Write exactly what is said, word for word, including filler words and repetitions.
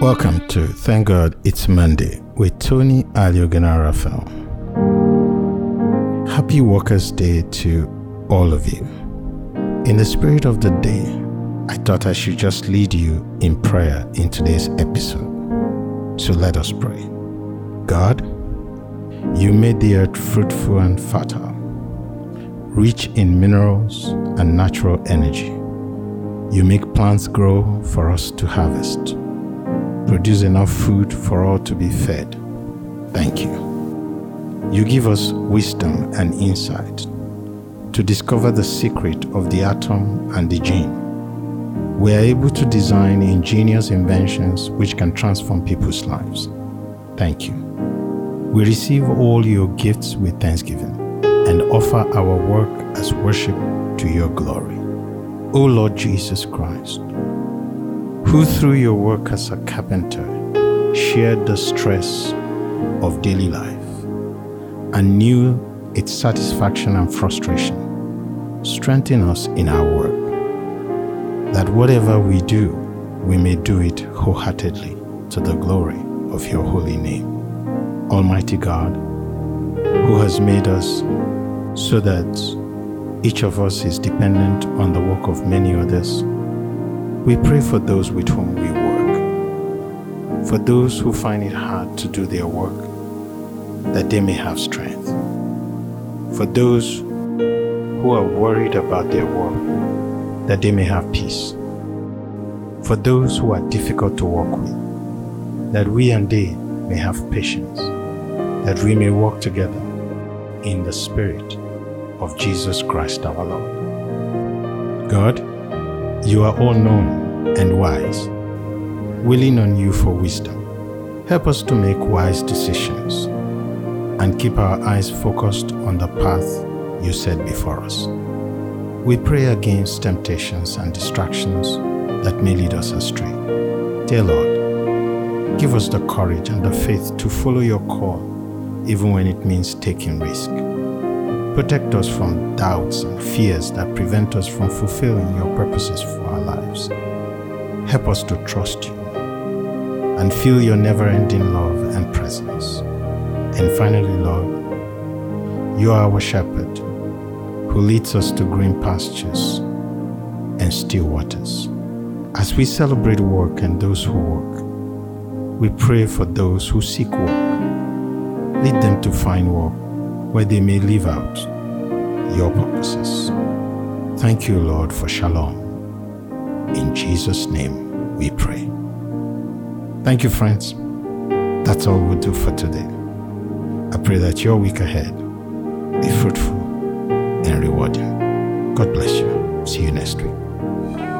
Welcome to Thank God It's Monday with Tony Aliogenarafel. Happy Workers' Day to all of you. In the spirit of the day, I thought I should just lead you in prayer in today's episode. So let us pray. God, you made the earth fruitful and fertile, rich in minerals and natural energy. You make plants grow for us to harvest. Produce enough food for all to be fed. Thank you. You give us wisdom and insight to discover the secret of the atom and the gene. We are able to design ingenious inventions which can transform people's lives. Thank you. We receive all your gifts with thanksgiving and offer our work as worship to your glory. O Lord Jesus Christ, who through your work as a carpenter shared the stress of daily life and knew its satisfaction and frustration, strengthen us in our work, that whatever we do, we may do it wholeheartedly to the glory of your holy name. Almighty God, who has made us so that each of us is dependent on the work of many others, we pray for those with whom we work, for those who find it hard to do their work, that they may have strength, for those who are worried about their work, that they may have peace, for those who are difficult to work with, that we and they may have patience, that we may work together in the spirit of Jesus Christ our Lord. God, you are all-known and wise. We lean on you for wisdom. Help us to make wise decisions and keep our eyes focused on the path you set before us. We pray against temptations and distractions that may lead us astray. Dear Lord, give us the courage and the faith to follow your call, even when it means taking risk. Protect us from doubts and fears that prevent us from fulfilling your purposes for our lives. Help us to trust you and feel your never-ending love and presence. And finally, Lord, you are our shepherd who leads us to green pastures and still waters. As we celebrate work and those who work, we pray for those who seek work. Lead them to find work where they may live out your purposes. Thank you, Lord, for shalom. In Jesus' name we pray. Thank you, friends. That's all we'll do for today. I pray that your week ahead be fruitful and rewarding. God bless you. See you next week.